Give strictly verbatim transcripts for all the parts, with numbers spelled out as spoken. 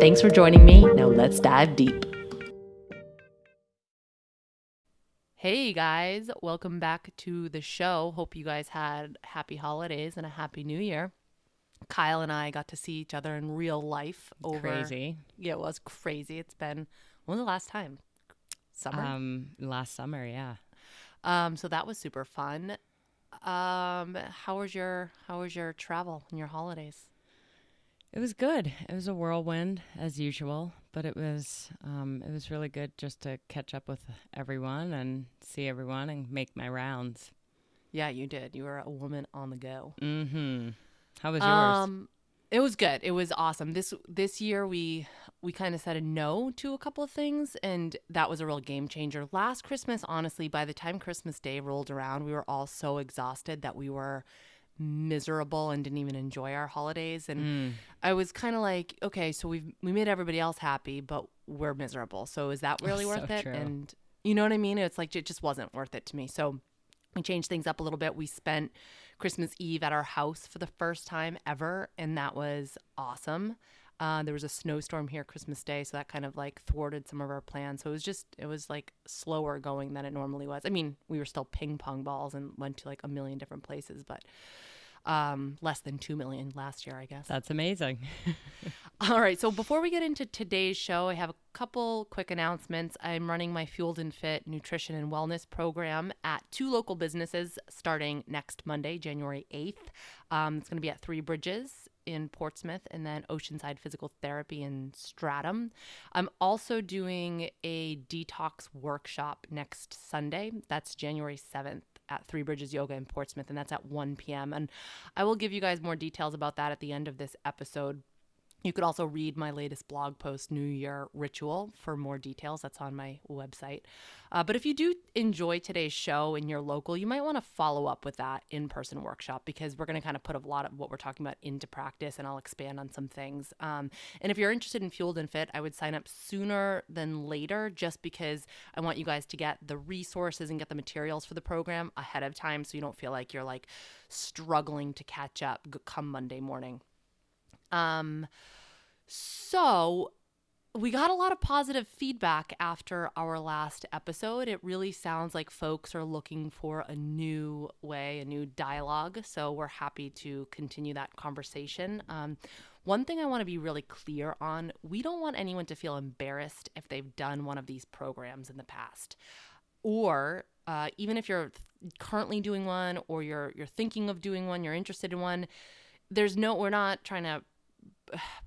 Thanks for joining me. Now let's dive deep. Hey guys, welcome back to the show. Hope you guys had happy holidays and a happy new year. Kyle and I got to see each other in real life. Over crazy. Yeah, it was crazy. It's been, when was the last time? Summer? Um, last summer, yeah. Um, so that was super fun. Um, how was your how was your travel and your holidays? It was good. It was a whirlwind as usual, but it was um, it was really good just to catch up with everyone and see everyone and make my rounds. Yeah, you did. You were a woman on the go. Mm-hmm. How was yours? Um, it was good. It was awesome. This this year we we kind of said a no to a couple of things, and that was a real game changer. Last Christmas, honestly, by the time Christmas Day rolled around, we were all so exhausted that we were miserable and didn't even enjoy our holidays, and mm. I was kind of like, okay, so we've we made everybody else happy, but we're miserable, so is that really That's worth so it true. And you know what I mean, it's like it just wasn't worth it to me, so we changed things up a little bit. We spent Christmas Eve at our house for the first time ever, and that was awesome. Uh there was a snowstorm here Christmas Day, so that kind of like thwarted some of our plans, so it was just it was like slower going than it normally was. I mean, we were still ping pong balls and went to like a million different places, but um less than two million last year, I guess. That's amazing. All right, so before we get into today's show, I have a couple quick announcements. I'm running my Fueled and Fit nutrition and wellness program at two local businesses starting next Monday, January eighth. Um it's going to be at Three Bridges in Portsmouth and then Oceanside Physical Therapy in Stratham. I'm also doing a detox workshop next Sunday. That's January seventh at Three Bridges Yoga in Portsmouth, and that's at one p.m. And I will give you guys more details about that at the end of this episode. You could also read my latest blog post, New Year Ritual, for more details. That's on my website. Uh, but if you do enjoy today's show in your local, you might want to follow up with that in-person workshop, because we're going to kind of put a lot of what we're talking about into practice, and I'll expand on some things. Um, and if you're interested in Fueled and Fit, I would sign up sooner than later, just because I want you guys to get the resources and get the materials for the program ahead of time, so you don't feel like you're like struggling to catch up come Monday morning. Um, so we got a lot of positive feedback after our last episode. It really sounds like folks are looking for a new way, a new dialogue. So we're happy to continue that conversation. Um, One thing I want to be really clear on, we don't want anyone to feel embarrassed if they've done one of these programs in the past, or uh, even if you're th- currently doing one, or you're you're thinking of doing one, you're interested in one. There's no, we're not trying to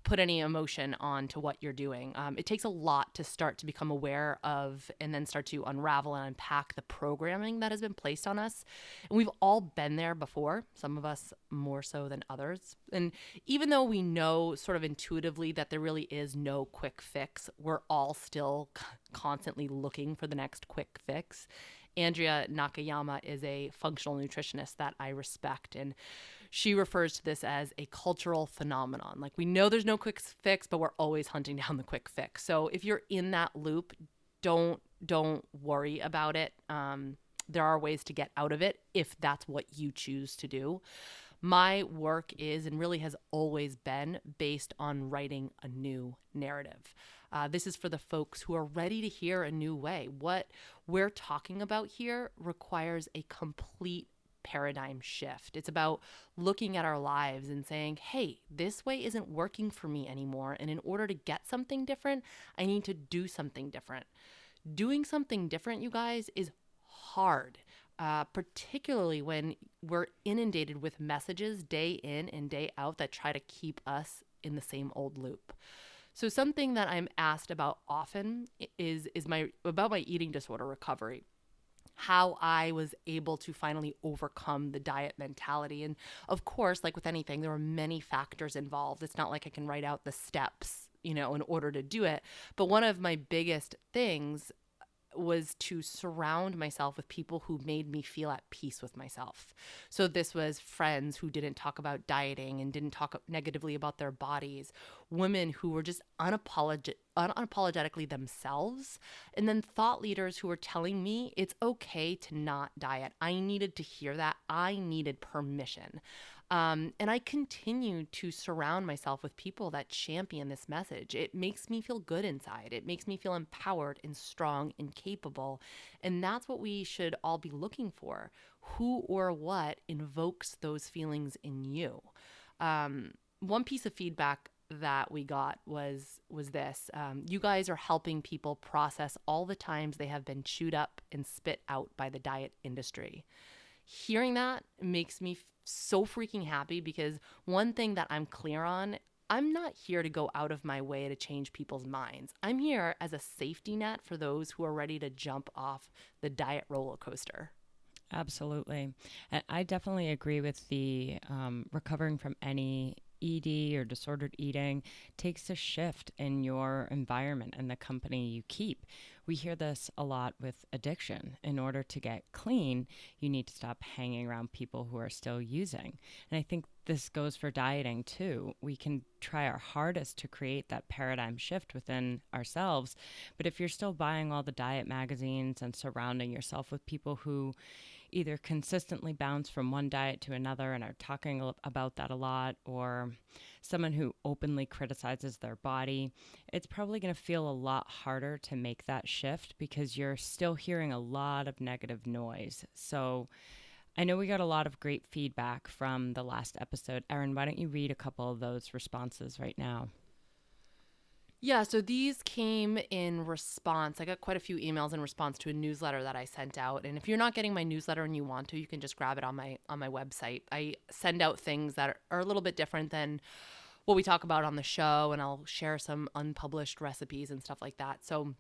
put any emotion onto what you're doing. Um, it takes a lot to start to become aware of, and then start to unravel and unpack the programming that has been placed on us. And we've all been there before, some of us more so than others. And even though we know sort of intuitively that there really is no quick fix, we're all still constantly looking for the next quick fix. Andrea Nakayama is a functional nutritionist that I respect, and she refers to this as a cultural phenomenon. Like, we know there's no quick fix, but we're always hunting down the quick fix. So if you're in that loop, don't don't worry about it. Um, there are ways to get out of it if that's what you choose to do. My work is, and really has always been, based on writing a new narrative. Uh, this is for the folks who are ready to hear a new way. What we're talking about here requires a complete paradigm shift. It's about looking at our lives and saying, hey, this way isn't working for me anymore. And in order to get something different, I need to do something different. Doing something different, you guys, is hard, uh, particularly when we're inundated with messages day in and day out that try to keep us in the same old loop. So something that I'm asked about often is is my about my eating disorder recovery, how I was able to finally overcome the diet mentality. And of course, like with anything, there were many factors involved. It's not like I can write out the steps, you know, in order to do it. But one of my biggest things was to surround myself with people who made me feel at peace with myself. So this was friends who didn't talk about dieting and didn't talk negatively about their bodies, women who were just unapologetic, unapologetically themselves, and then thought leaders who were telling me it's okay to not diet. I needed to hear that. I needed permission. Um, and I continue to surround myself with people that champion this message. It makes me feel good inside. It makes me feel empowered and strong and capable. And that's what we should all be looking for. Who or what invokes those feelings in you? Um, one piece of feedback that we got was was this. Um, you guys are helping people process all the times they have been chewed up and spit out by the diet industry. Hearing that makes me so freaking happy, because one thing that I'm clear on, I'm not here to go out of my way to change people's minds. I'm here as a safety net for those who are ready to jump off the diet roller coaster. Absolutely. And I definitely agree with the um, recovering from any E D or disordered eating takes a shift in your environment and the company you keep. We hear this a lot with addiction. In order to get clean, you need to stop hanging around people who are still using. And I think this goes for dieting too. We can try our hardest to create that paradigm shift within ourselves, but if you're still buying all the diet magazines and surrounding yourself with people who either consistently bounce from one diet to another and are talking about that a lot, or someone who openly criticizes their body, it's probably going to feel a lot harder to make that shift because you're still hearing a lot of negative noise. So I know we got a lot of great feedback from the last episode. Erin, why don't you read a couple of those responses right now? Yeah, so these came in response. I got quite a few emails in response to a newsletter that I sent out. And if you're not getting my newsletter and you want to, you can just grab it on my on my website. I send out things that are a little bit different than what we talk about on the show, and I'll share some unpublished recipes and stuff like that. So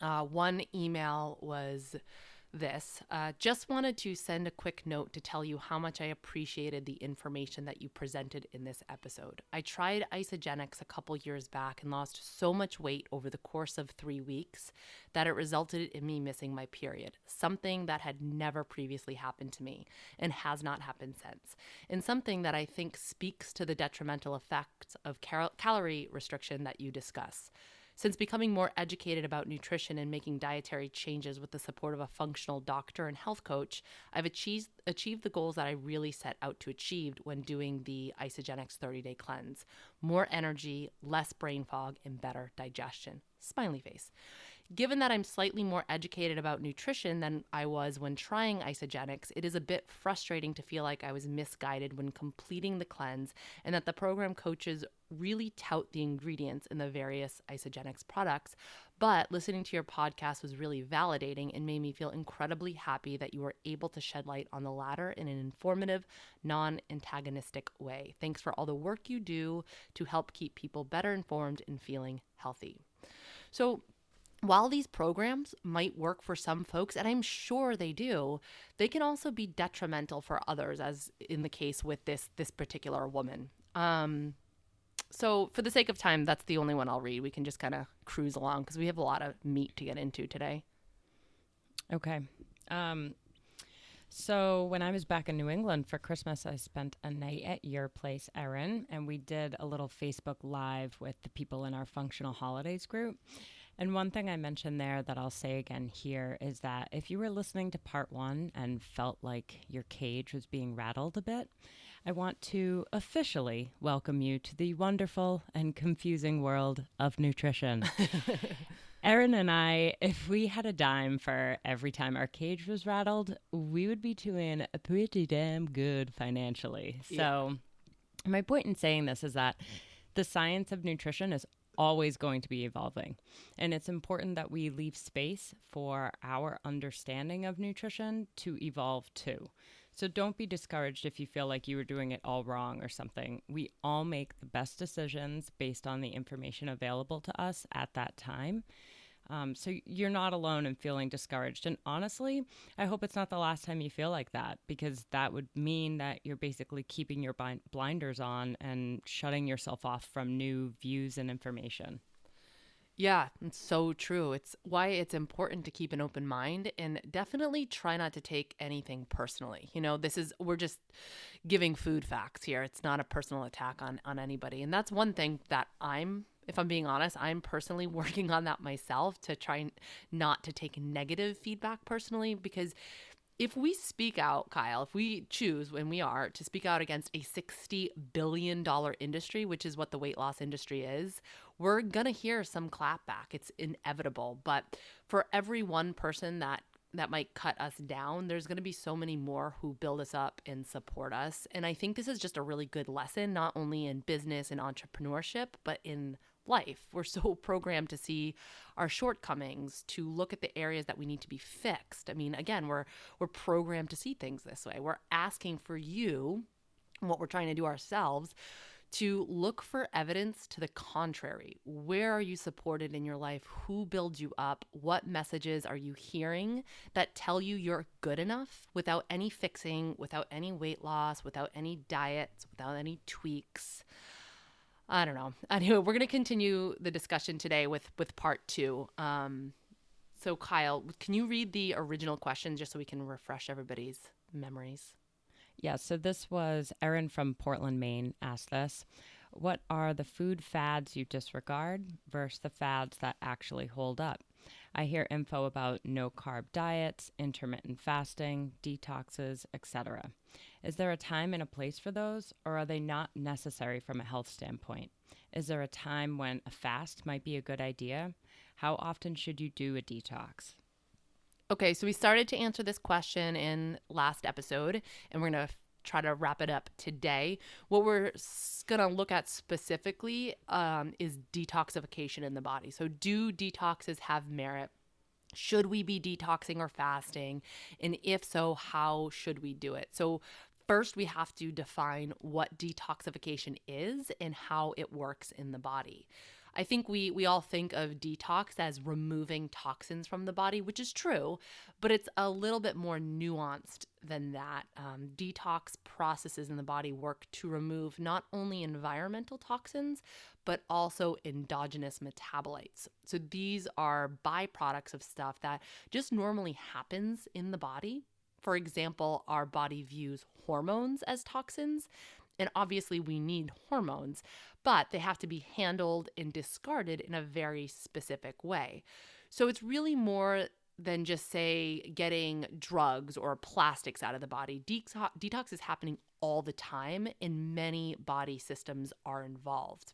uh, one email was this. Uh, just wanted to send a quick note to tell you how much I appreciated the information that you presented in this episode. I tried Isagenix a couple years back and lost so much weight over the course of three weeks that it resulted in me missing my period, something that had never previously happened to me and has not happened since, and something that I think speaks to the detrimental effects of cal- calorie restriction that you discuss. Since becoming more educated about nutrition and making dietary changes with the support of a functional doctor and health coach, I've achieved, achieved the goals that I really set out to achieve when doing the Isagenix thirty-day cleanse. More energy, less brain fog, and better digestion. Smiley face. Given that I'm slightly more educated about nutrition than I was when trying Isagenix, it is a bit frustrating to feel like I was misguided when completing the cleanse, and that the program coaches really tout the ingredients in the various Isagenix products. But listening to your podcast was really validating and made me feel incredibly happy that you were able to shed light on the latter in an informative, non-antagonistic way. Thanks for all the work you do to help keep people better informed and feeling healthy. So while these programs might work for some folks, and I'm sure they do, they can also be detrimental for others, as in the case with this this particular woman. Um, so for the sake of time, that's the only one I'll read. We can just kind of cruise along because we have a lot of meat to get into today. Okay. Um, so when I was back in New England for Christmas, I spent a night at your place, Erin, and we did a little Facebook Live with the people in our Functional Holidays group. And one thing I mentioned there that I'll say again here is that if you were listening to part one and felt like your cage was being rattled a bit, I want to officially welcome you to the wonderful and confusing world of nutrition. Erin and I, if we had a dime for every time our cage was rattled, we would be doing pretty damn good financially. So yeah. My point in saying this is that the science of nutrition is always going to be evolving. And it's important that we leave space for our understanding of nutrition to evolve too. So don't be discouraged if you feel like you were doing it all wrong or something. We all make the best decisions based on the information available to us at that time. Um, so you're not alone in feeling discouraged. And honestly, I hope it's not the last time you feel like that, because that would mean that you're basically keeping your blind- blinders on and shutting yourself off from new views and information. Yeah, it's so true. It's why it's important to keep an open mind and definitely try not to take anything personally. You know, this is, we're just giving food facts here. It's not a personal attack on, on anybody. And that's one thing that I'm, if I'm being honest, I'm personally working on that myself, to try not to take negative feedback personally, because if we speak out, Kyle, if we choose, when we are, to speak out against a sixty billion dollars industry, which is what the weight loss industry is, we're going to hear some clapback. It's inevitable. But for every one person that that might cut us down, there's going to be so many more who build us up and support us. And I think this is just a really good lesson, not only in business and entrepreneurship, but in life. We're so programmed to see our shortcomings, to look at the areas that we need to be fixed. I mean, again, we're we're programmed to see things this way. We're asking for you, and what we're trying to do ourselves, to look for evidence to the contrary. Where are you supported in your life? Who builds you up? What messages are you hearing that tell you you're good enough without any fixing, without any weight loss, without any diets, without any tweaks? I don't know. Anyway, we're going to continue the discussion today with, with part two. Um, so Kyle, can you read the original question just so we can refresh everybody's memories? Yeah. So this was Erin from Portland, Maine, asked this. What are the food fads you disregard versus the fads that actually hold up? I hear info about no carb diets, intermittent fasting, detoxes, et cetera. Is there a time and a place for those, or are they not necessary from a health standpoint? Is there a time when a fast might be a good idea? How often should you do a detox? Okay, so we started to answer this question in last episode, and we're going to try to wrap it up today. What we're going to look at specifically um, is detoxification in the body. So do detoxes have merit? Should we be detoxing or fasting? And if so, how should we do it? So first, we have to define what detoxification is and how it works in the body. I think we we all think of detox as removing toxins from the body, which is true, but it's a little bit more nuanced than that. Um, detox processes in the body work to remove not only environmental toxins, but also endogenous metabolites. So these are byproducts of stuff that just normally happens in the body. For example, our body views hormones as toxins. And obviously we need hormones, but they have to be handled and discarded in a very specific way. So it's really more than just, say, getting drugs or plastics out of the body. Detox, detox is happening all the time, and many body systems are involved.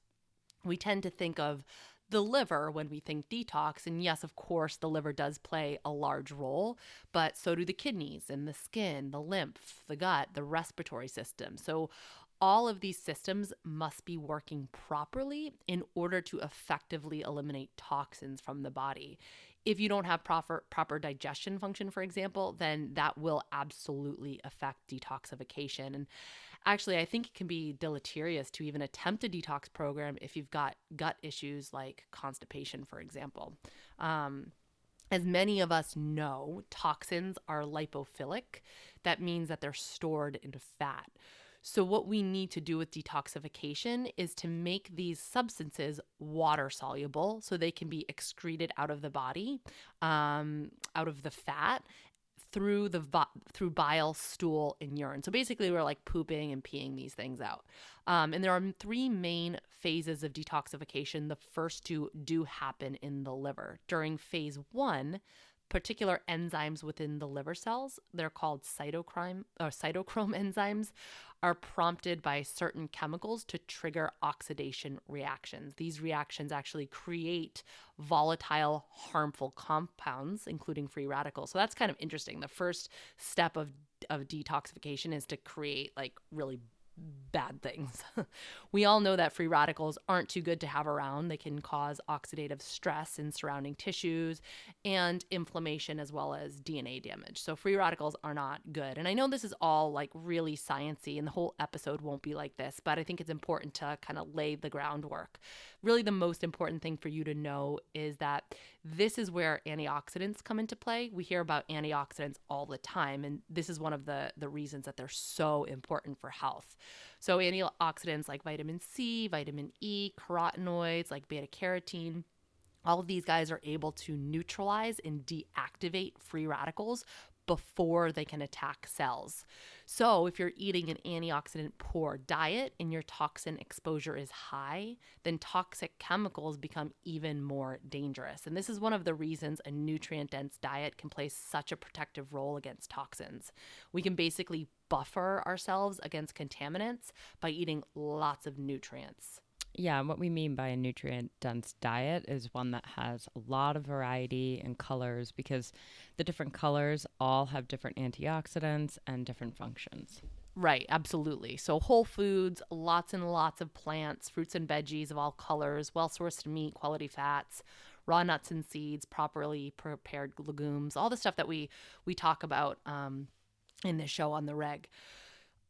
We tend to think of the liver when we think detox, and yes, of course, the liver does play a large role, but so do the kidneys and the skin, the lymph, the gut, the respiratory system. So all of these systems must be working properly in order to effectively eliminate toxins from the body. If you don't have proper proper digestion function, for example, then that will absolutely affect detoxification. And actually, I think it can be deleterious to even attempt a detox program if you've got gut issues like constipation, for example. Um, As many of us know, toxins are lipophilic. That means that they're stored in fat. So what we need to do with detoxification is to make these substances water soluble so they can be excreted out of the body, um, out of the fat, through the through bile, stool, and urine. So basically we're like pooping and peeing these things out. Um, and there are three main phases of detoxification. The first two do happen in the liver. During phase one, particular enzymes within the liver cells, they're called cytochrome, or cytochrome enzymes, are prompted by certain chemicals to trigger oxidation reactions. These reactions actually create volatile, harmful compounds, including free radicals. So that's kind of interesting. The first step of, of detoxification is to create like really bad things. We all know that free radicals aren't too good to have around. They can cause oxidative stress in surrounding tissues and inflammation, as well as D N A damage. So free radicals are not good. And I know this is all like really sciencey, and the whole episode won't be like this, but I think it's important to kind of lay the groundwork. Really, the most important thing for you to know is that this is where antioxidants come into play. We hear about antioxidants all the time, and this is one of the the reasons that they're so important for health. So antioxidants like vitamin C, vitamin E, carotenoids like beta carotene, all of these guys are able to neutralize and deactivate free radicals before they can attack cells. So if you're eating an antioxidant poor diet and your toxin exposure is high, then toxic chemicals become even more dangerous. And this is one of the reasons a nutrient-dense diet can play such a protective role against toxins. We can basically buffer ourselves against contaminants by eating lots of nutrients. Yeah, and what we mean by a nutrient-dense diet is one that has a lot of variety and colors, because the different colors all have different antioxidants and different functions. Right, absolutely. So whole foods, lots and lots of plants, fruits and veggies of all colors, well-sourced meat, quality fats, raw nuts and seeds, properly prepared legumes, all the stuff that we, we talk about um, in this show on the reg.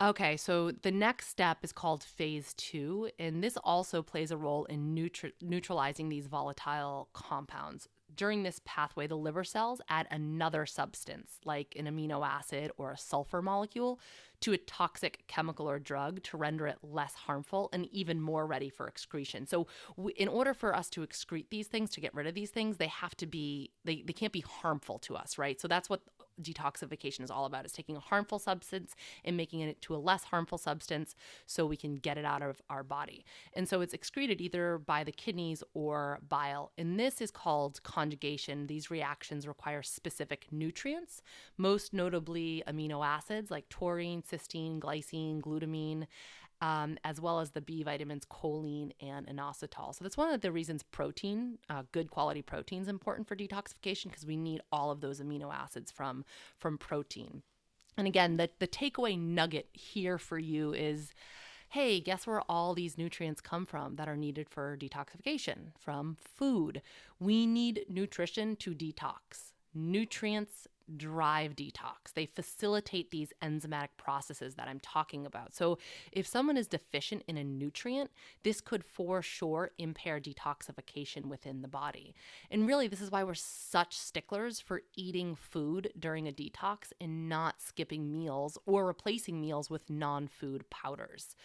Okay, so the next step is called phase two, and this also plays a role in neutri- neutralizing these volatile compounds. During this pathway, the liver cells add another substance, like an amino acid or a sulfur molecule, to a toxic chemical or drug to render it less harmful and even more ready for excretion. So we, in order for us to excrete these things, to get rid of these things, they have to be, they, they can't be harmful to us, right? So that's what detoxification is all about, is taking a harmful substance and making it to a less harmful substance so we can get it out of our body. And so it's excreted either by the kidneys or bile. And this is called conjugation. These reactions require specific nutrients, most notably amino acids like taurine, cysteine, glycine, glutamine, Um, as well as the B vitamins, choline and inositol. So that's one of the reasons protein, uh, good quality protein, is important for detoxification, because we need all of those amino acids from, from protein. And again, the, the takeaway nugget here for you is, hey, guess where all these nutrients come from that are needed for detoxification? From food. We need nutrition to detox. Nutrients drive detox. They facilitate these enzymatic processes that I'm talking about. So if someone is deficient in a nutrient, this could for sure impair detoxification within the body. And really, this is why we're such sticklers for eating food during a detox and not skipping meals or replacing meals with non-food powders.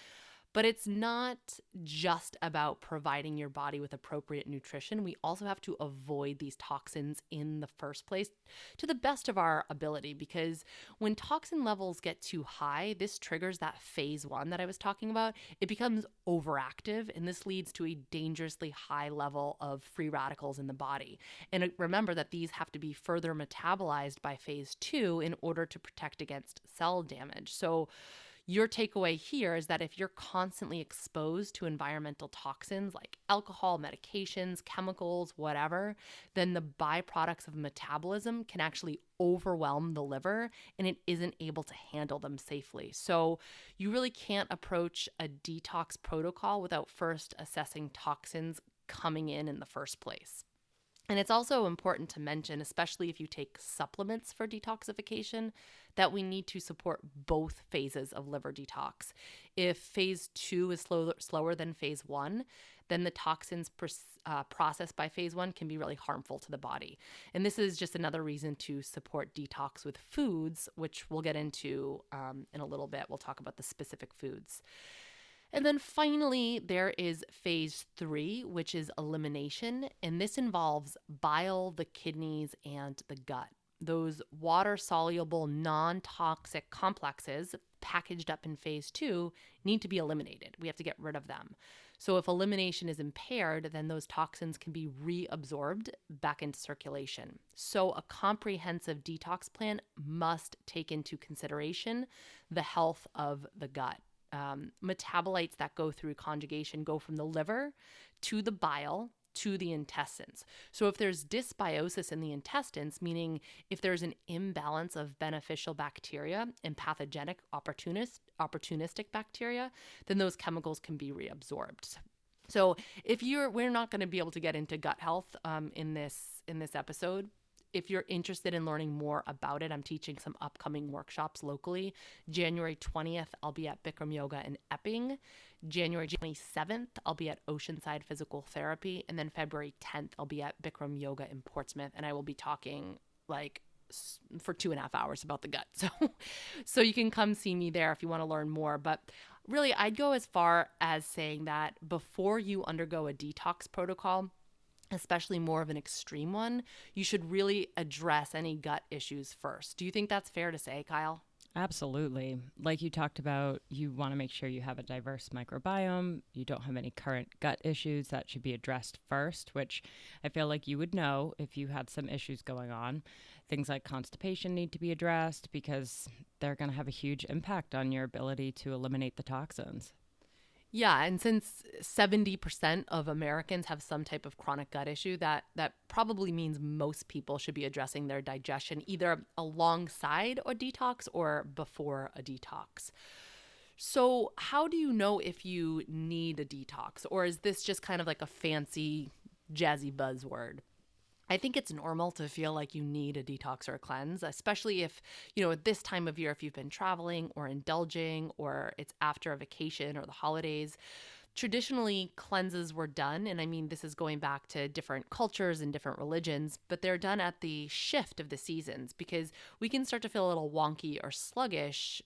But it's not just about providing your body with appropriate nutrition. We also have to avoid these toxins in the first place to the best of our ability, because when toxin levels get too high, this triggers that phase one that I was talking about. It becomes overactive, and this leads to a dangerously high level of free radicals in the body. And remember that these have to be further metabolized by phase two in order to protect against cell damage. So your takeaway here is that if you're constantly exposed to environmental toxins like alcohol, medications, chemicals, whatever, then the byproducts of metabolism can actually overwhelm the liver, and it isn't able to handle them safely. So you really can't approach a detox protocol without first assessing toxins coming in in the first place. And it's also important to mention, especially if you take supplements for detoxification, that we need to support both phases of liver detox. If phase two is slow, slower than phase one, then the toxins pr- uh, processed by phase one can be really harmful to the body. And this is just another reason to support detox with foods, which we'll get into um, in a little bit. We'll talk about the specific foods. And then finally, there is phase three, which is elimination, and this involves bile, the kidneys, and the gut. Those water-soluble, non-toxic complexes packaged up in phase two need to be eliminated. We have to get rid of them. So if elimination is impaired, then those toxins can be reabsorbed back into circulation. So a comprehensive detox plan must take into consideration the health of the gut. Um, metabolites that go through conjugation go from the liver to the bile to the intestines. So if there's dysbiosis in the intestines, meaning if there's an imbalance of beneficial bacteria and pathogenic opportunist, opportunistic bacteria, then those chemicals can be reabsorbed. So if you're, we're not going to be able to get into gut health um, in this in this episode. If you're interested in learning more about it, I'm teaching some upcoming workshops locally. January twentieth, I'll be at Bikram Yoga in Epping. January twenty-seventh, I'll be at Oceanside Physical Therapy. And then February tenth, I'll be at Bikram Yoga in Portsmouth. And I will be talking like for two and a half hours about the gut. So, so you can come see me there if you want to learn more. But really, I'd go as far as saying that before you undergo a detox protocol, especially more of an extreme one, you should really address any gut issues first. Do you think that's fair to say, Kyle? Absolutely. Like you talked about, you want to make sure you have a diverse microbiome. You don't have any current gut issues that should be addressed first, which I feel like you would know if you had some issues going on. Things like constipation need to be addressed because they're going to have a huge impact on your ability to eliminate the toxins. Yeah, and since seventy percent of Americans have some type of chronic gut issue, that, that probably means most people should be addressing their digestion either alongside a detox or before a detox. So how do you know if you need a detox, or is this just kind of like a fancy, jazzy buzzword? I think it's normal to feel like you need a detox or a cleanse, especially if, you know, at this time of year, if you've been traveling or indulging, or it's after a vacation or the holidays. Traditionally, cleanses were done, and I mean, this is going back to different cultures and different religions, but they're done at the shift of the seasons because we can start to feel a little wonky or sluggish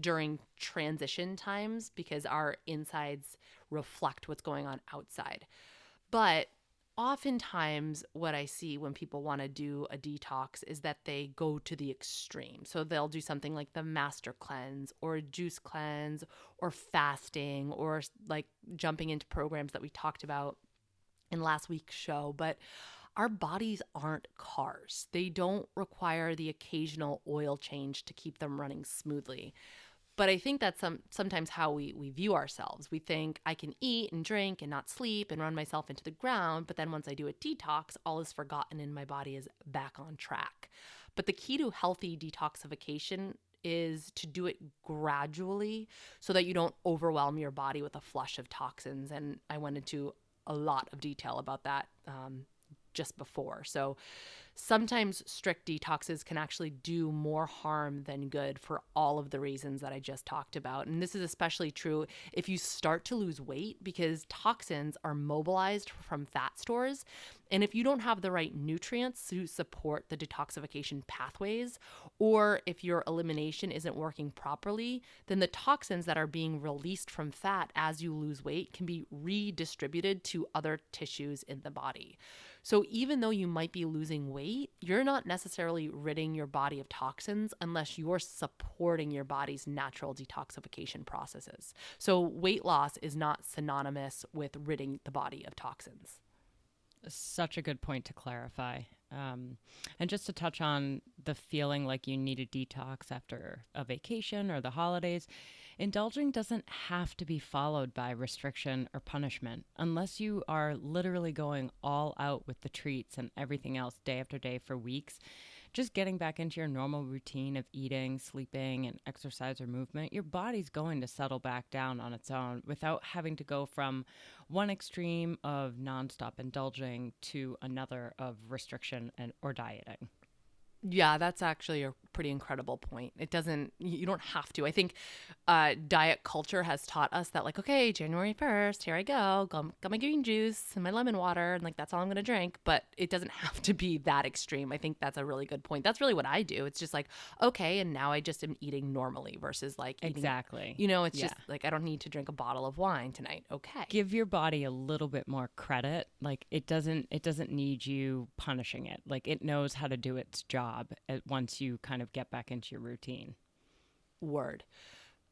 during transition times because our insides reflect what's going on outside. But oftentimes what I see when people want to do a detox is that they go to the extreme. So they'll do something like the master cleanse or a juice cleanse or fasting or like jumping into programs that we talked about in last week's show. But our bodies aren't cars. They don't require the occasional oil change to keep them running smoothly. But I think that's some, sometimes how we, we view ourselves. We think I can eat and drink and not sleep and run myself into the ground, but then once I do a detox, all is forgotten and my body is back on track. But the key to healthy detoxification is to do it gradually so that you don't overwhelm your body with a flush of toxins. And I went into a lot of detail about that um, just before. So sometimes strict detoxes can actually do more harm than good for all of the reasons that I just talked about. And this is especially true if you start to lose weight because toxins are mobilized from fat stores. And if you don't have the right nutrients to support the detoxification pathways, or if your elimination isn't working properly, then the toxins that are being released from fat as you lose weight can be redistributed to other tissues in the body. So even though you might be losing weight, you're not necessarily ridding your body of toxins unless you're supporting your body's natural detoxification processes. So weight loss is not synonymous with ridding the body of toxins. Such a good point to clarify. Um, and just to touch on the feeling like you need a detox after a vacation or the holidays, indulging doesn't have to be followed by restriction or punishment unless you are literally going all out with the treats and everything else day after day for weeks. Just getting back into your normal routine of eating, sleeping, and exercise or movement, your body's going to settle back down on its own without having to go from one extreme of nonstop indulging to another of restriction and or dieting. Yeah, that's actually a pretty incredible point. It doesn't, you don't have to. I think uh, diet culture has taught us that like, okay, January first, here I go, got my green juice and my lemon water, and like, that's all I'm going to drink. But it doesn't have to be that extreme. I think that's a really good point. That's really what I do. It's just like, okay, and now I just am eating normally versus like eating, exactly. You know, it's yeah. just like, I don't need to drink a bottle of wine tonight. Okay. Give your body a little bit more credit. Like it doesn't, it doesn't need you punishing it. Like it knows how to do its job once you kind of get back into your routine. Word.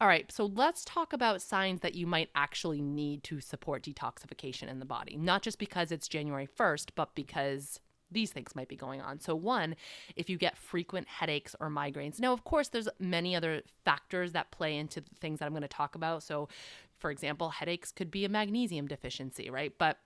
All right, so let's talk about signs that you might actually need to support detoxification in the body, not just because it's January first, but because these things might be going on. So one, if you get frequent headaches or migraines. Now, of course, there's many other factors that play into the things that I'm going to talk about. So, for example, headaches could be a magnesium deficiency, right? But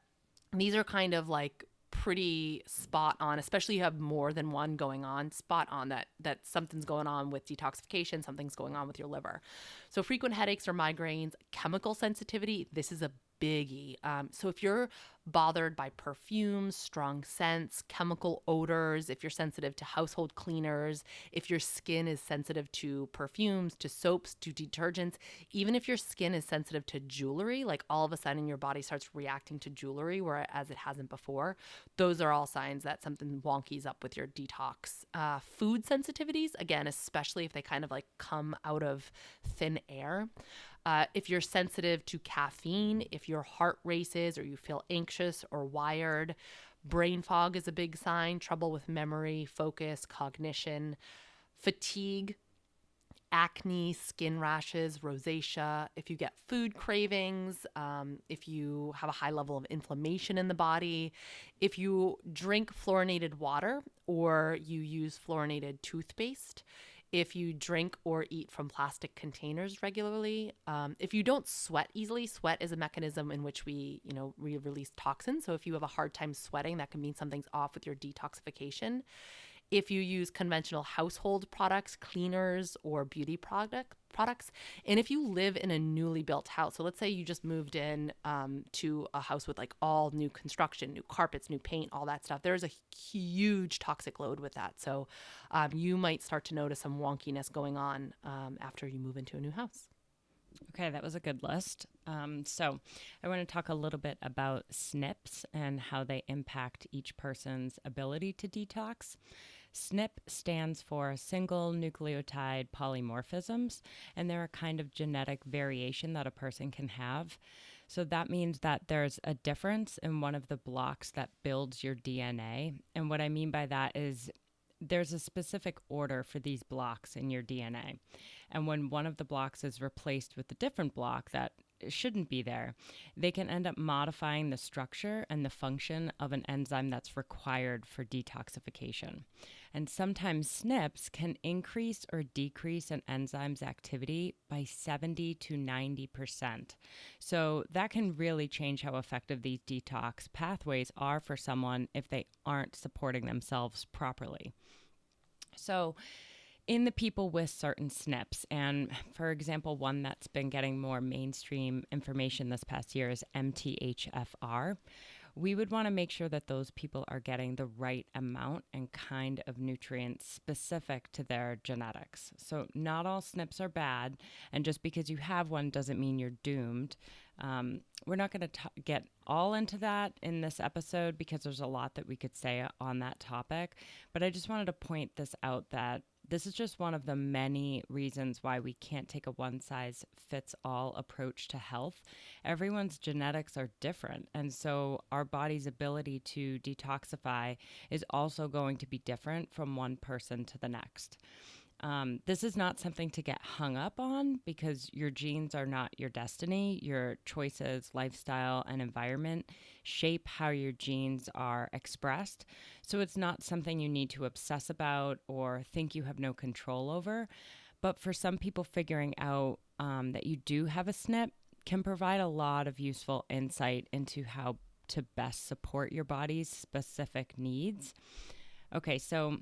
these are kind of like pretty spot on, especially if you have more than one going on, spot on that that something's going on with detoxification, something's going on with your liver. So frequent headaches or migraines, chemical sensitivity, this is a biggie. Um, so if you're bothered by perfumes, strong scents, chemical odors, if you're sensitive to household cleaners, if your skin is sensitive to perfumes, to soaps, to detergents, even if your skin is sensitive to jewelry, like all of a sudden your body starts reacting to jewelry whereas it hasn't before, those are all signs that something wonky's up with your detox. Uh, food sensitivities, again, especially if they kind of like come out of thin air. Uh, if you're sensitive to caffeine, if your heart races or you feel anxious or wired, brain fog is a big sign, trouble with memory, focus, cognition, fatigue, acne, skin rashes, rosacea, if you get food cravings, um, if you have a high level of inflammation in the body, if you drink fluorinated water or you use fluorinated toothpaste, if you drink or eat from plastic containers regularly, um, if you don't sweat easily. Sweat is a mechanism in which we, you know, we release toxins. So if you have a hard time sweating, that can mean something's off with your detoxification. If you use conventional household products, cleaners, or beauty product products, and if you live in a newly built house, so let's say you just moved in um, to a house with like all new construction, new carpets, new paint, all that stuff, there's a huge toxic load with that. So um, you might start to notice some wonkiness going on um, after you move into a new house. Okay, that was a good list. Um, so I want to talk a little bit about S N Ps and how they impact each person's ability to detox. S N P stands for single nucleotide polymorphisms, and they're a kind of genetic variation that a person can have. So that means that there's a difference in one of the blocks that builds your D N A. And what I mean by that is there's a specific order for these blocks in your D N A. And when one of the blocks is replaced with a different block that shouldn't be there, they can end up modifying the structure and the function of an enzyme that's required for detoxification. And sometimes S N Ps can increase or decrease an enzyme's activity by seventy to ninety percent. So that can really change how effective these detox pathways are for someone if they aren't supporting themselves properly. So in the people with certain S N Ps, and for example, one that's been getting more mainstream information this past year is M T H F R, we would want to make sure that those people are getting the right amount and kind of nutrients specific to their genetics. So not all S N Ps are bad, and just because you have one doesn't mean you're doomed. Um, we're not going to get all into that in this episode because there's a lot that we could say on that topic, but I just wanted to point this out that this is just one of the many reasons why we can't take a one-size-fits-all approach to health. Everyone's genetics are different, and so our body's ability to detoxify is also going to be different from one person to the next. Um, this is not something to get hung up on because your genes are not your destiny. Your choices, lifestyle, and environment shape how your genes are expressed. So it's not something you need to obsess about or think you have no control over. But for some people, figuring out um, that you do have a S N P can provide a lot of useful insight into how to best support your body's specific needs. Okay, so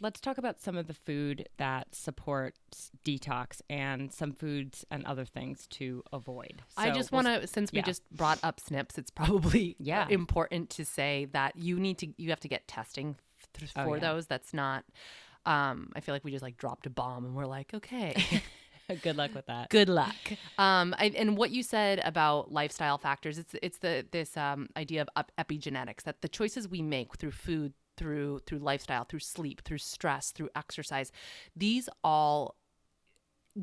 let's talk about some of the food that supports detox and some foods and other things to avoid. So I just we'll, want to, since we yeah. just brought up S N Ps, it's probably yeah. important to say that you need to, you have to get testing th- for oh, yeah. those. That's not, um, I feel like we just like dropped a bomb and we're like, okay. Good luck with that. Good luck. Um, I, and what you said about lifestyle factors, it's, it's the, this um, idea of epigenetics, that the choices we make through food, through through lifestyle, through sleep, through stress, through exercise, these all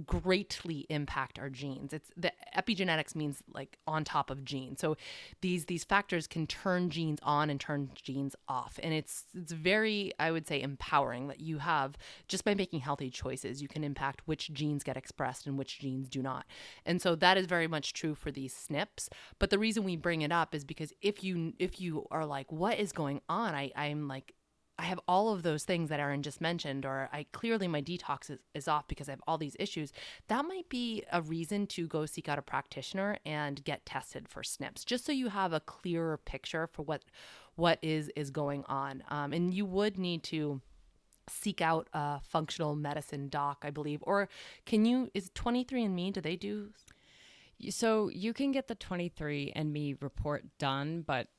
greatly impact our genes. It's the epigenetics means like on top of genes. So these these factors can turn genes on and turn genes off. And it's it's very, I would say, empowering that you have, just by making healthy choices, you can impact which genes get expressed and which genes do not. And so that is very much true for these S N Ps. But the reason we bring it up is because if you if you are like, what is going on? I, I'm like, I have all of those things that Erin just mentioned, or I clearly my detox is, is off because I have all these issues. That might be a reason to go seek out a practitioner and get tested for S N Ps, just so you have a clearer picture for what what is is going on. Um, and you would need to seek out a functional medicine doc, I believe. Or can you, is twenty-three and me, do they do? So you can get the twenty-three and me report done, but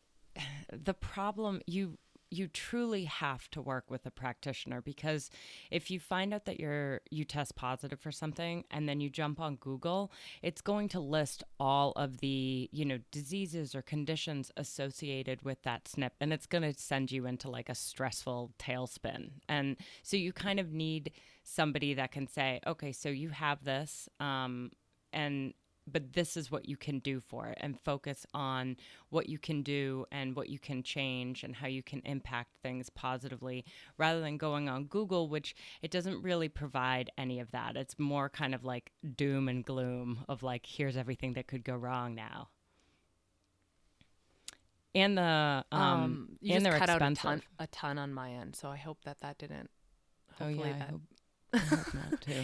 the problem, you you truly have to work with a practitioner, because if you find out that you're you test positive for something and then you jump on Google, it's going to list all of the, you know, diseases or conditions associated with that S N P, and it's going to send you into like a stressful tailspin. And so you kind of need somebody that can say, okay, so you have this, um, and but this is what you can do for it, and focus on what you can do and what you can change and how you can impact things positively, rather than going on Google, which it doesn't really provide any of that. It's more kind of like doom and gloom of like, here's everything that could go wrong now. And the, um, um you and just they're cut expensive. out a ton, a ton on my end. So I hope that that didn't, hopefully oh, yeah, that. I hope-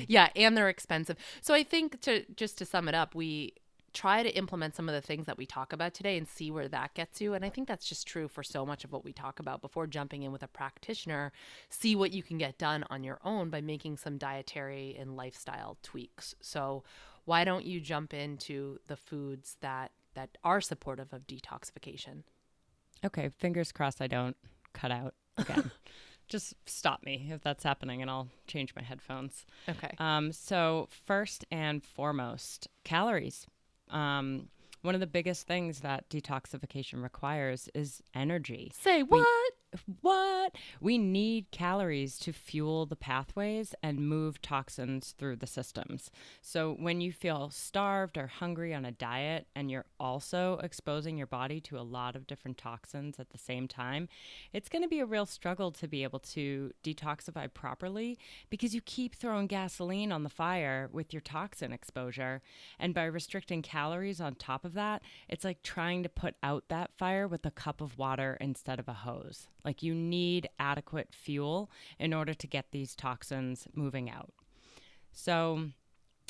Yeah, and they're expensive. So I think to just to sum it up, we try to implement some of the things that we talk about today and see where that gets you. And I think that's just true for so much of what we talk about. Before jumping in with a practitioner, see what you can get done on your own by making some dietary and lifestyle tweaks. So why don't you jump into the foods that that are supportive of detoxification? Okay, fingers crossed I don't cut out again. Just stop me if that's happening, and I'll change my headphones. Okay. Um, so first and foremost, calories. Um, one of the biggest things that detoxification requires is energy. Say what? We, what? We need calories to fuel the pathways and move toxins through the systems. So when you feel starved or hungry on a diet, and you're also exposing your body to a lot of different toxins at the same time, it's going to be a real struggle to be able to detoxify properly, because you keep throwing gasoline on the fire with your toxin exposure. And by restricting calories on top of that, it's like trying to put out that fire with a cup of water instead of a hose. Like, you need adequate fuel in order to get these toxins moving out. So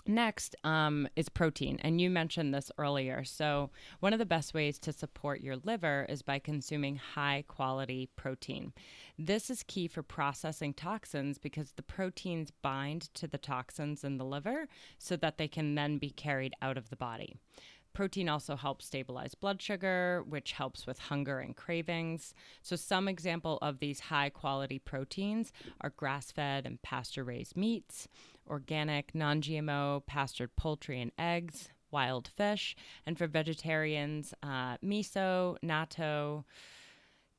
next um, is protein. And you mentioned this earlier. So one of the best ways to support your liver is by consuming high quality protein. This is key for processing toxins, because the proteins bind to the toxins in the liver so that they can then be carried out of the body. Protein also helps stabilize blood sugar, which helps with hunger and cravings. So some example of these high-quality proteins are grass-fed and pasture-raised meats, organic, non-G M O, pastured poultry and eggs, wild fish, and for vegetarians, uh, miso, natto,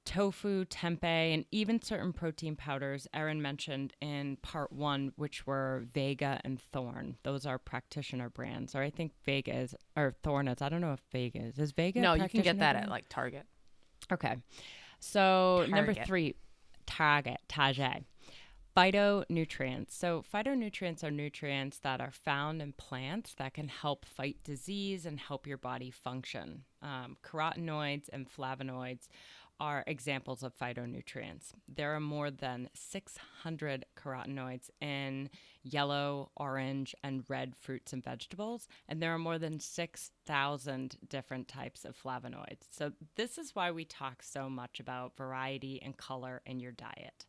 tofu, tempeh, and even certain protein powders Erin mentioned in part one, which were Vega and Thorne. Those are practitioner brands, or I think Vega is, or Thorne is. I don't know if Vega is. Is Vega? No, you can get that at like Target. Okay. So Target. Number three, Target, Tajay. Phytonutrients. So phytonutrients are nutrients that are found in plants that can help fight disease and help your body function. Um, carotenoids and flavonoids are examples of phytonutrients. There are more than six hundred carotenoids in yellow, orange, and red fruits and vegetables, and there are more than six thousand different types of flavonoids. So this is why we talk so much about variety and color in your diet.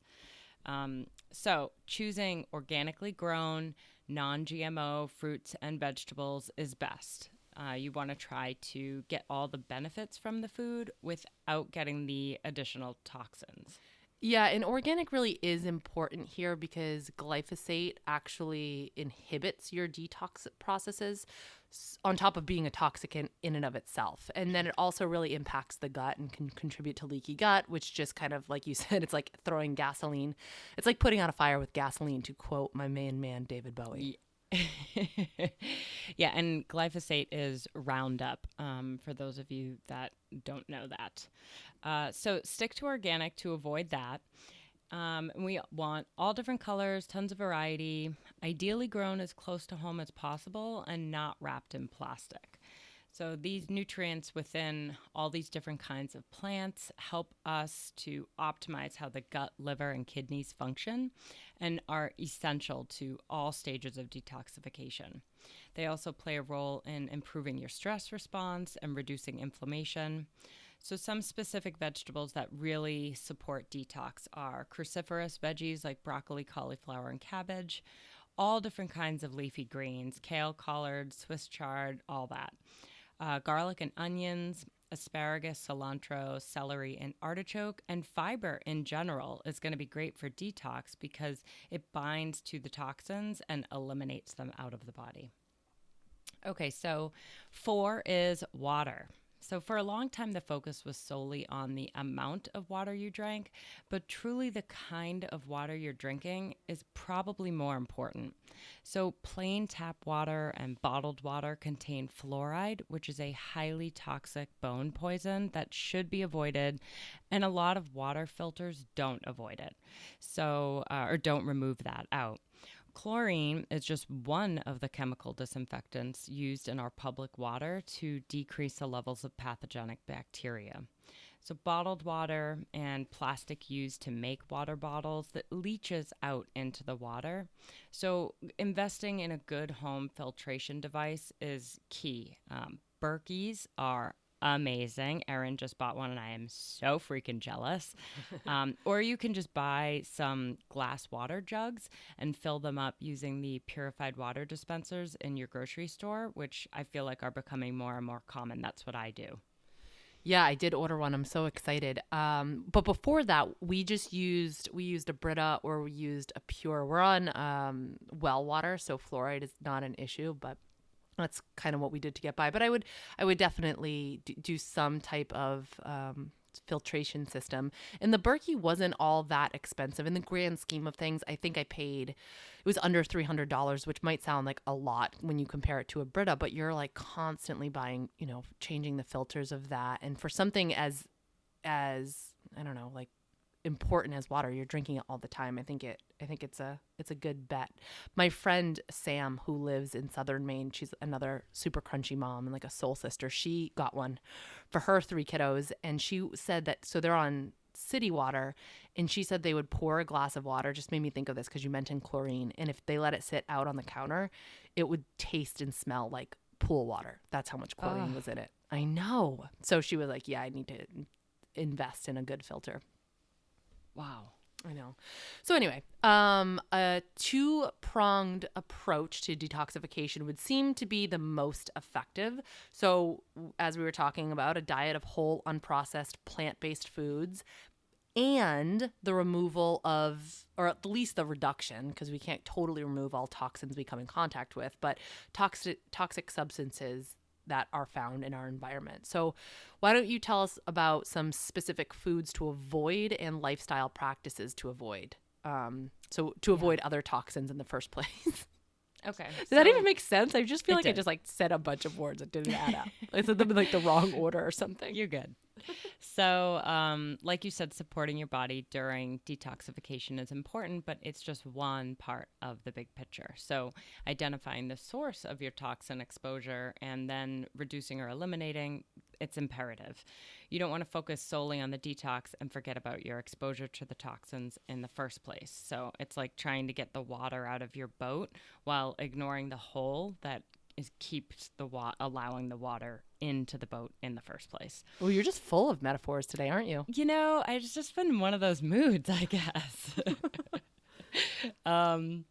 Um, so choosing organically grown, non-G M O fruits and vegetables is best. Uh, you want to try to get all the benefits from the food without getting the additional toxins. Yeah, and organic really is important here, because glyphosate actually inhibits your detox processes, on top of being a toxicant in and of itself. And then it also really impacts the gut and can contribute to leaky gut, which just kind of, like you said, it's like throwing gasoline. It's like putting out a fire with gasoline, to quote my main man, David Bowie. Yeah. Yeah, and glyphosate is Roundup, um, for those of you that don't know that. Uh, so stick to organic to avoid that. Um, we want all different colors, tons of variety, ideally grown as close to home as possible and not wrapped in plastic. So these nutrients within all these different kinds of plants help us to optimize how the gut, liver, and kidneys function and are essential to all stages of detoxification. They also play a role in improving your stress response and reducing inflammation. So some specific vegetables that really support detox are cruciferous veggies like broccoli, cauliflower, and cabbage, all different kinds of leafy greens, kale, collard, Swiss chard, all that. Uh, garlic and onions, asparagus, cilantro, celery, and artichoke, and fiber in general is going to be great for detox because it binds to the toxins and eliminates them out of the body. Okay, so four is water. So for a long time, the focus was solely on the amount of water you drank, but truly the kind of water you're drinking is probably more important. So plain tap water and bottled water contain fluoride, which is a highly toxic bone poison that should be avoided, and a lot of water filters don't avoid it, so uh, or don't remove that out. Chlorine is just one of the chemical disinfectants used in our public water to decrease the levels of pathogenic bacteria. So bottled water and plastic used to make water bottles that leaches out into the water. So investing in a good home filtration device is key. Um, Berkeys are amazing. Erin just bought one and I am so freaking jealous. Um, or you can just buy some glass water jugs and fill them up using the purified water dispensers in your grocery store, which I feel like are becoming more and more common. That's what I do. Yeah, I did order one. I'm so excited. Um, but before that, we just used, we used a Brita or we used a Pure. We're on um, well water, so fluoride is not an issue, but that's kind of what we did to get by. But I would I would definitely do some type of um, filtration system. And the Berkey wasn't all that expensive. In the grand scheme of things, I think I paid, it was under three hundred dollars, which might sound like a lot when you compare it to a Brita, but you're like constantly buying, you know, changing the filters of that. And for something as, as I don't know, like important as water, you're drinking it all the time. I think it I think it's a it's a good bet. My friend Sam, who lives in southern Maine, she's another super crunchy mom and like a soul sister. She got one for her three kiddos, and she said that so they're on city water, and she said they would pour a glass of water. Just made me think of this because you mentioned chlorine, and if they let it sit out on the counter, it would taste and smell like pool water. That's how much chlorine Ugh. was in it. I know. So she was like, yeah, I need to invest in a good filter. Wow. I know. So anyway, um, a two-pronged approach to detoxification would seem to be the most effective. So as we were talking about, a diet of whole, unprocessed, plant-based foods and the removal of, or at least the reduction, because we can't totally remove all toxins we come in contact with, but toxic toxic substances that are found in our environment. So why don't you tell us about some specific foods to avoid and lifestyle practices to avoid? Um, so to avoid yeah. other toxins in the first place. Okay. Does so that even make sense? I just feel like did. I just like said a bunch of words that didn't add up. I said them in like the wrong order or something. You're good. So um, like you said, supporting your body during detoxification is important, but it's just one part of the big picture. So identifying the source of your toxin exposure and then reducing or eliminating, it's imperative. You don't want to focus solely on the detox and forget about your exposure to the toxins in the first place. So it's like trying to get the water out of your boat while ignoring the hole that is keeps the wa- allowing the water into the boat in the first place. Well, you're just full of metaphors today, aren't you? You know, I just, just been one of those moods, I guess. um,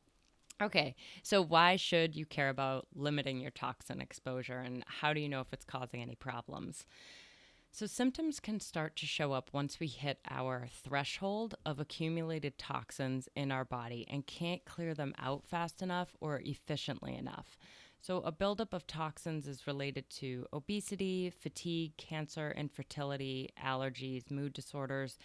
okay, so why should you care about limiting your toxin exposure, and how do you know if it's causing any problems? So symptoms can start to show up once we hit our threshold of accumulated toxins in our body and can't clear them out fast enough or efficiently enough. So a buildup of toxins is related to obesity, fatigue, cancer, infertility, allergies, mood disorders,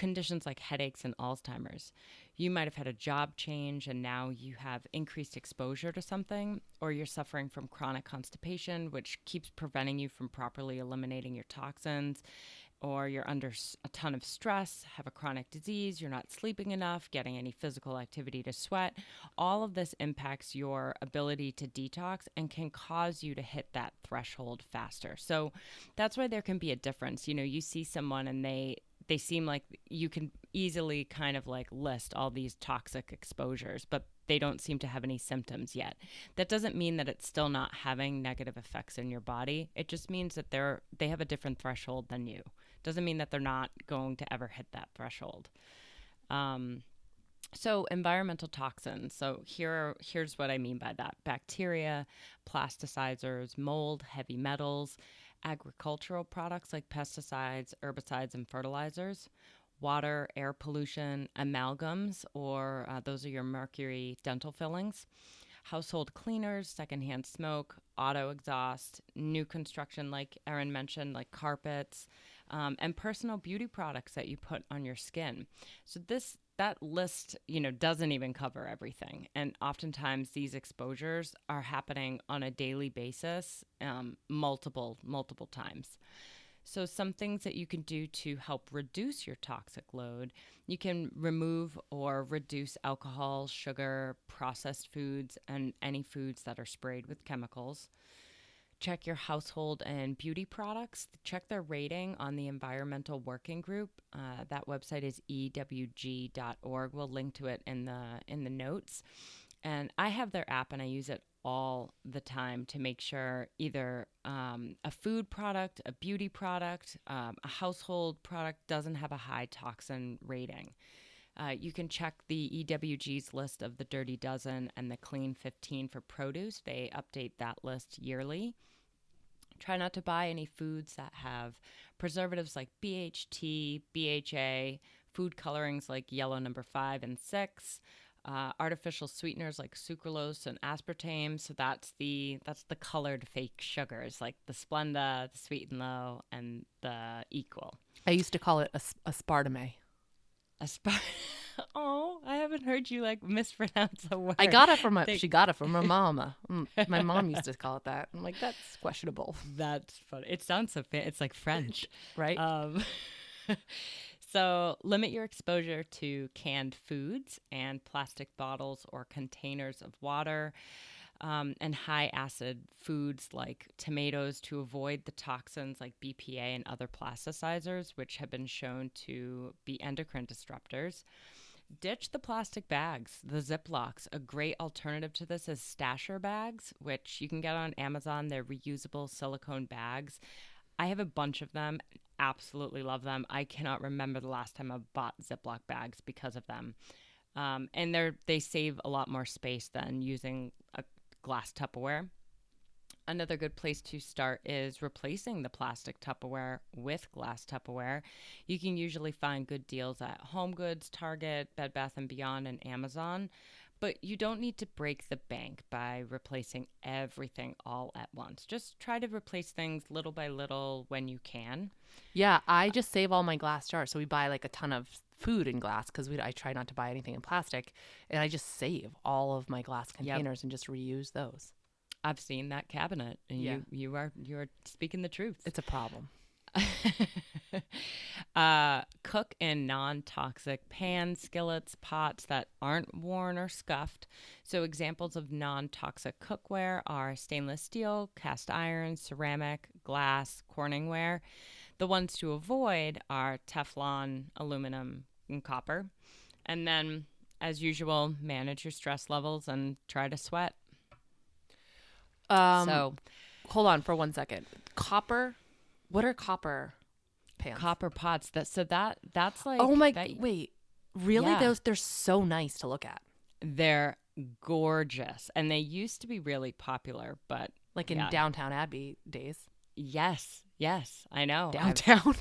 conditions like headaches and Alzheimer's. You might have had a job change and now you have increased exposure to something, or you're suffering from chronic constipation, which keeps preventing you from properly eliminating your toxins, or you're under a ton of stress, have a chronic disease, you're not sleeping enough, getting any physical activity to sweat. All of this impacts your ability to detox and can cause you to hit that threshold faster. So that's why there can be a difference. You know, you see someone and they they seem like you can easily kind of like list all these toxic exposures, but they don't seem to have any symptoms yet. That doesn't mean that it's still not having negative effects in your body. It just means that they're they have a different threshold than you. Doesn't mean that they're not going to ever hit that threshold. Um, so environmental toxins. So here, here's what I mean by that. Bacteria, plasticizers, mold, heavy metals, agricultural products like pesticides, herbicides, and fertilizers, water, air pollution, amalgams, or uh, those are your mercury dental fillings, household cleaners, secondhand smoke, auto exhaust, new construction, like Erin mentioned, like carpets, um, and personal beauty products that you put on your skin. So this that list, you know, doesn't even cover everything. And oftentimes these exposures are happening on a daily basis, um, multiple, multiple times. So some things that you can do to help reduce your toxic load, you can remove or reduce alcohol, sugar, processed foods, and any foods that are sprayed with chemicals. Check your household and beauty products. Check their rating on the Environmental Working Group. Uh, that website is E W G dot org. We'll link to it in the in the notes. And I have their app and I use it all the time to make sure either um, a food product, a beauty product, um, a household product doesn't have a high toxin rating. Uh, you can check the E W G's list of the Dirty Dozen and the Clean fifteen for produce. They update that list yearly. Try not to buy any foods that have preservatives like B H T, B H A, food colorings like yellow number five and six, Uh, artificial sweeteners like sucralose and aspartame. So that's the that's the colored fake sugars like the Splenda, the Sweet and Low, and the Equal. I used to call it as- aspartame. Aspart- oh, I haven't heard you like mispronounce a word. I got it from my, they- she got it from her mama. My mom used to call it that. I'm like, that's questionable. That's funny. It sounds so fa- it's like French, right? Um, So limit your exposure to canned foods and plastic bottles or containers of water, um, and high acid foods like tomatoes to avoid the toxins like B P A and other plasticizers, which have been shown to be endocrine disruptors. Ditch the plastic bags, the Ziplocs. A great alternative to this is Stasher bags, which you can get on Amazon. They're reusable silicone bags. I have a bunch of them. Absolutely love them. I cannot remember the last time I bought Ziploc bags because of them. Um, and they're, they save a lot more space than using a glass Tupperware. Another good place to start is replacing the plastic Tupperware with glass Tupperware. You can usually find good deals at HomeGoods, Target, Bed Bath and Beyond, and Amazon. But you don't need to break the bank by replacing everything all at once. Just try to replace things little by little when you can. Yeah, I just save all my glass jars. So we buy like a ton of food in glass because I try not to buy anything in plastic. And I just save all of my glass containers, yep, and just reuse those. I've seen that cabinet. And yeah. you, you are you are speaking the truth. It's a problem. uh, cook in non-toxic pans, skillets, pots that aren't worn or scuffed. So examples of non-toxic cookware are stainless steel, cast iron, ceramic, glass, Corningware. The ones to avoid are Teflon, aluminum, and copper. And then, as usual, manage your stress levels and try to sweat. Um, so, hold on for one second. Copper. What are copper pans? Copper pots. That so that that's like oh my that, wait, really? Yeah. Those they're so nice to look at. They're gorgeous, and they used to be really popular, but like in yeah. downtown Abbey days. Yes, yes, I know downtown,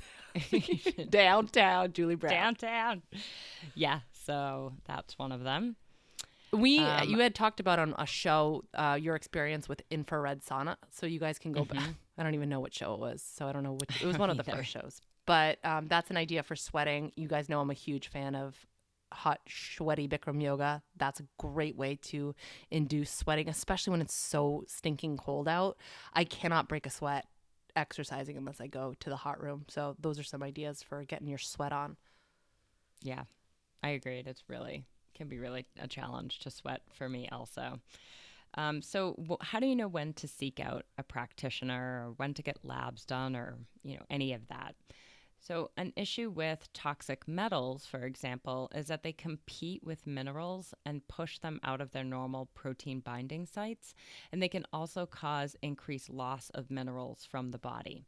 downtown Julie Brown, downtown. Yeah, so that's one of them. We um, you had talked about on a show uh, your experience with infrared sauna, so you guys can go mm-hmm. back. I don't even know what show it was, so I don't know which. It was one of the either. first shows. But um, that's an idea for sweating. You guys know I'm a huge fan of hot, sweaty Bikram yoga. That's a great way to induce sweating, especially when it's so stinking cold out. I cannot break a sweat exercising unless I go to the hot room. So those are some ideas for getting your sweat on. Yeah, I agree. It's really can be really a challenge to sweat for me also. Um, so w- how do you know when to seek out a practitioner or when to get labs done or, you know, any of that? So an issue with toxic metals, for example, is that they compete with minerals and push them out of their normal protein binding sites, and they can also cause increased loss of minerals from the body.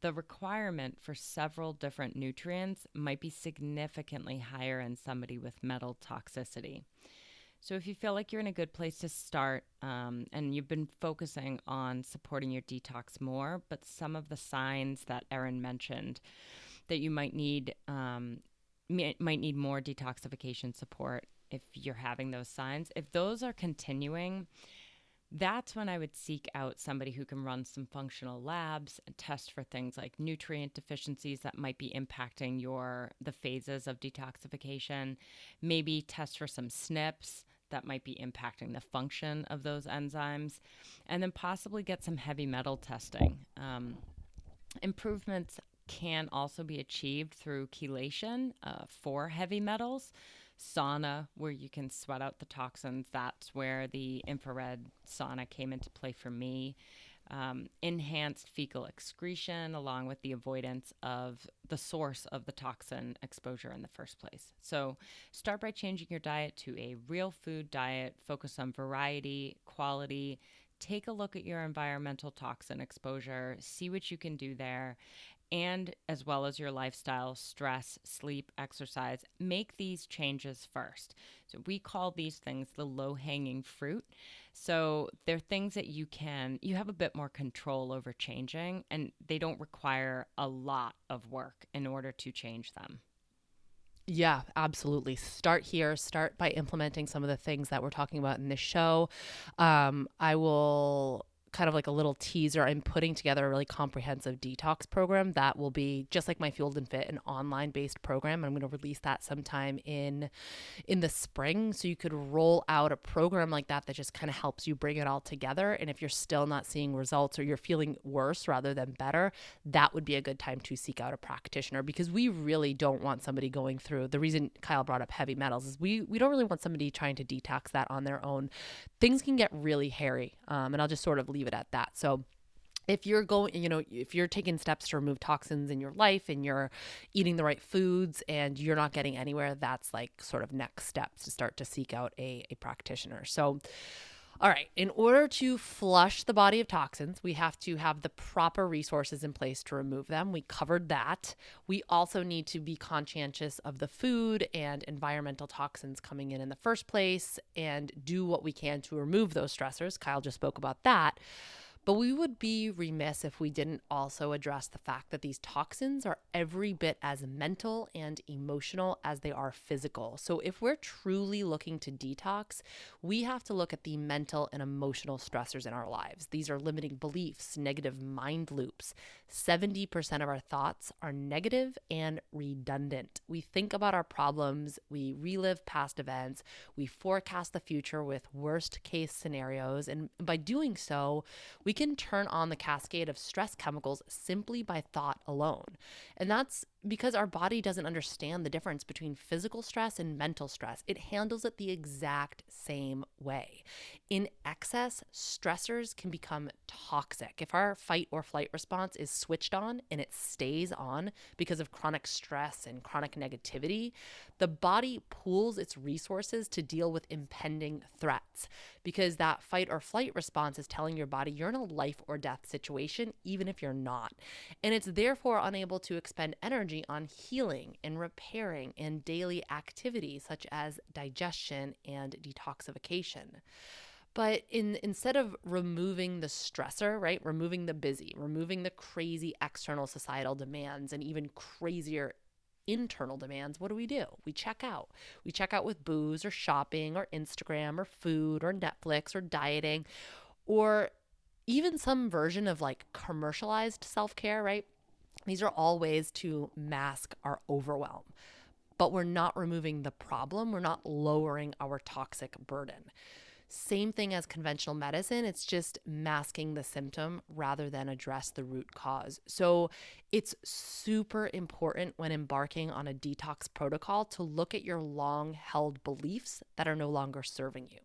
The requirement for several different nutrients might be significantly higher in somebody with metal toxicity. So if you feel like you're in a good place to start um, and you've been focusing on supporting your detox more, but some of the signs that Erin mentioned that you might need um, might need more detoxification support if you're having those signs, if those are continuing, that's when I would seek out somebody who can run some functional labs and test for things like nutrient deficiencies that might be impacting your the phases of detoxification, maybe test for some S N Ps that might be impacting the function of those enzymes, and then possibly get some heavy metal testing. Um, improvements can also be achieved through chelation uh, for heavy metals. Sauna, where you can sweat out the toxins. That's where the infrared sauna came into play for me. Um, enhanced fecal excretion, along with the avoidance of the source of the toxin exposure in the first place. So start by changing your diet to a real food diet, focus on variety, quality, take a look at your environmental toxin exposure, see what you can do there. And as well as your lifestyle, stress, sleep, exercise, make these changes first. So we call these things the low-hanging fruit. So they're things that you can, you have a bit more control over changing, and they don't require a lot of work in order to change them. Yeah, absolutely. Start here. Start by implementing some of the things that we're talking about in this show. Um, I will... kind of like a little teaser, I'm putting together a really comprehensive detox program that will be just like my Fueled and Fit, an online based program. I'm going to release that sometime in in the spring, so you could roll out a program like that that just kind of helps you bring it all together. And if you're still not seeing results, or you're feeling worse rather than better, that would be a good time to seek out a practitioner, because we really don't want somebody going through, the reason Kyle brought up heavy metals is we we don't really want somebody trying to detox that on their own. Things can get really hairy, um, and I'll just sort of leave it at that. So if you're going, you know, if you're taking steps to remove toxins in your life and you're eating the right foods and you're not getting anywhere, that's like sort of next steps to start to seek out a, a practitioner. So, all right, in order to flush the body of toxins, we have to have the proper resources in place to remove them. We covered that. We also need to be conscientious of the food and environmental toxins coming in in the first place, and do what we can to remove those stressors. Kyle just spoke about that. But we would be remiss if we didn't also address the fact that these toxins are every bit as mental and emotional as they are physical. So if we're truly looking to detox, we have to look at the mental and emotional stressors in our lives. These are limiting beliefs, negative mind loops. seventy percent of our thoughts are negative and redundant. We think about our problems, we relive past events, we forecast the future with worst case scenarios, and by doing so, we can turn on the cascade of stress chemicals simply by thought alone. And that's because our body doesn't understand the difference between physical stress and mental stress. It handles it the exact same way. In excess, stressors can become toxic. If our fight or flight response is switched on and it stays on because of chronic stress and chronic negativity, the body pools its resources to deal with impending threats, because that fight or flight response is telling your body you're in a life or death situation, even if you're not. And it's therefore unable to expend energy on healing and repairing and daily activities such as digestion and detoxification. But in instead of removing the stressor, right, removing the busy, removing the crazy external societal demands and even crazier internal demands, what do we do? We check out. We check out with booze or shopping or Instagram or food or Netflix or dieting, or even some version of like commercialized self-care, right? These are all ways to mask our overwhelm, but we're not removing the problem. We're not lowering our toxic burden. Same thing as conventional medicine. It's just masking the symptom rather than address the root cause. So it's super important when embarking on a detox protocol to look at your long-held beliefs that are no longer serving you.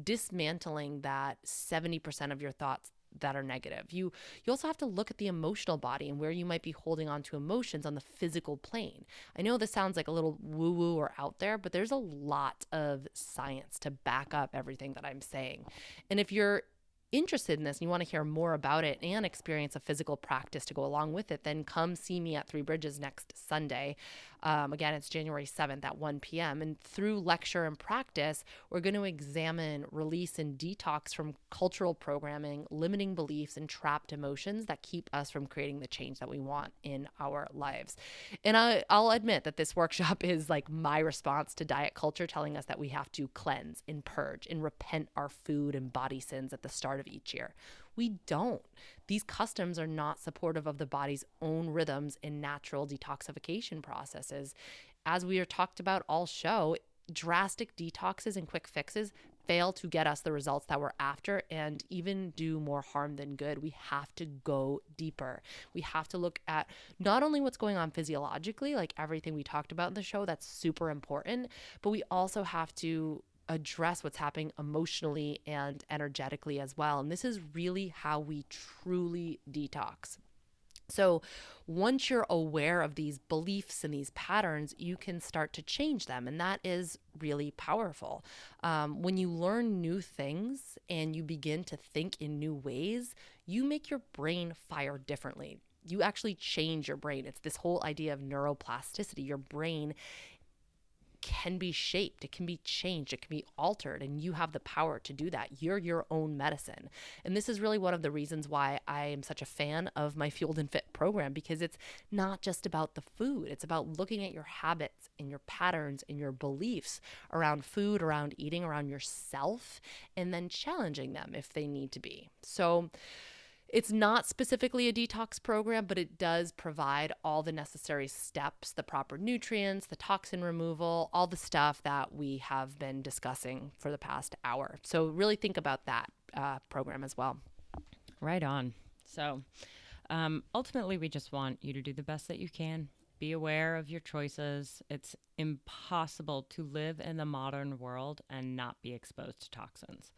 Dismantling that seventy percent of your thoughts that are negative. You you also have to look at the emotional body and where you might be holding on to emotions on the physical plane. I know this sounds like a little woo-woo or out there, but there's a lot of science to back up everything that I'm saying. And if you're interested in this and you want to hear more about it and experience a physical practice to go along with it, then come see me at Three Bridges next Sunday. Um, again, it's January seventh at one p.m. And through lecture and practice, we're going to examine release and detox from cultural programming, limiting beliefs, and trapped emotions that keep us from creating the change that we want in our lives. And I, I'll admit that this workshop is like my response to diet culture telling us that we have to cleanse and purge and repent our food and body sins at the start of each year. We don't. These customs are not supportive of the body's own rhythms and natural detoxification processes. As we are talked about all show, drastic detoxes and quick fixes fail to get us the results that we're after and even do more harm than good. We have to go deeper. We have to look at not only what's going on physiologically, like everything we talked about in the show, that's super important, but we also have to address what's happening emotionally and energetically as well. And this is really how we truly detox. So once you're aware of these beliefs and these patterns, you can start to change them. And that is really powerful. Um, when you learn new things and you begin to think in new ways, you make your brain fire differently. You actually change your brain. It's this whole idea of neuroplasticity. Your brain can be shaped, it can be changed, it can be altered, and you have the power to do that. You're your own medicine. And this is really one of the reasons why I am such a fan of my Fueled and Fit program, because it's not just about the food. It's about looking at your habits and your patterns and your beliefs around food, around eating, around yourself, and then challenging them if they need to be. So it's not specifically a detox program, but it does provide all the necessary steps, the proper nutrients, the toxin removal, all the stuff that we have been discussing for the past hour. So really think about that uh, program as well. Right on. So um, ultimately, we just want you to do the best that you can. Be aware of your choices. It's impossible to live in the modern world and not be exposed to toxins.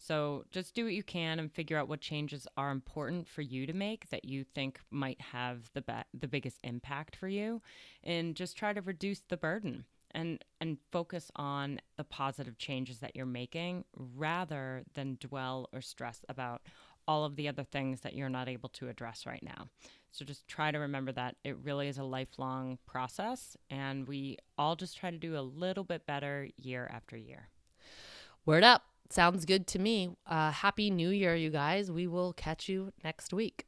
So just do what you can and figure out what changes are important for you to make that you think might have the be- the biggest impact for you, and just try to reduce the burden and and focus on the positive changes that you're making rather than dwell or stress about all of the other things that you're not able to address right now. So just try to remember that it really is a lifelong process, and we all just try to do a little bit better year after year. Word up. Sounds good to me. Uh, happy New Year, you guys. We will catch you next week.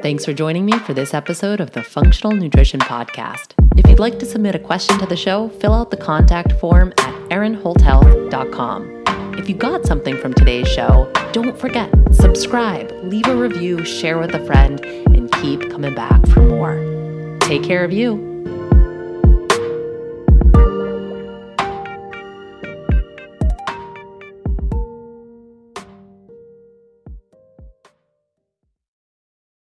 Thanks for joining me for this episode of the Functional Nutrition Podcast. If you'd like to submit a question to the show, fill out the contact form at erin holt health dot com. If you got something from today's show, don't forget, subscribe, leave a review, share with a friend, and keep coming back for more. Take care of you.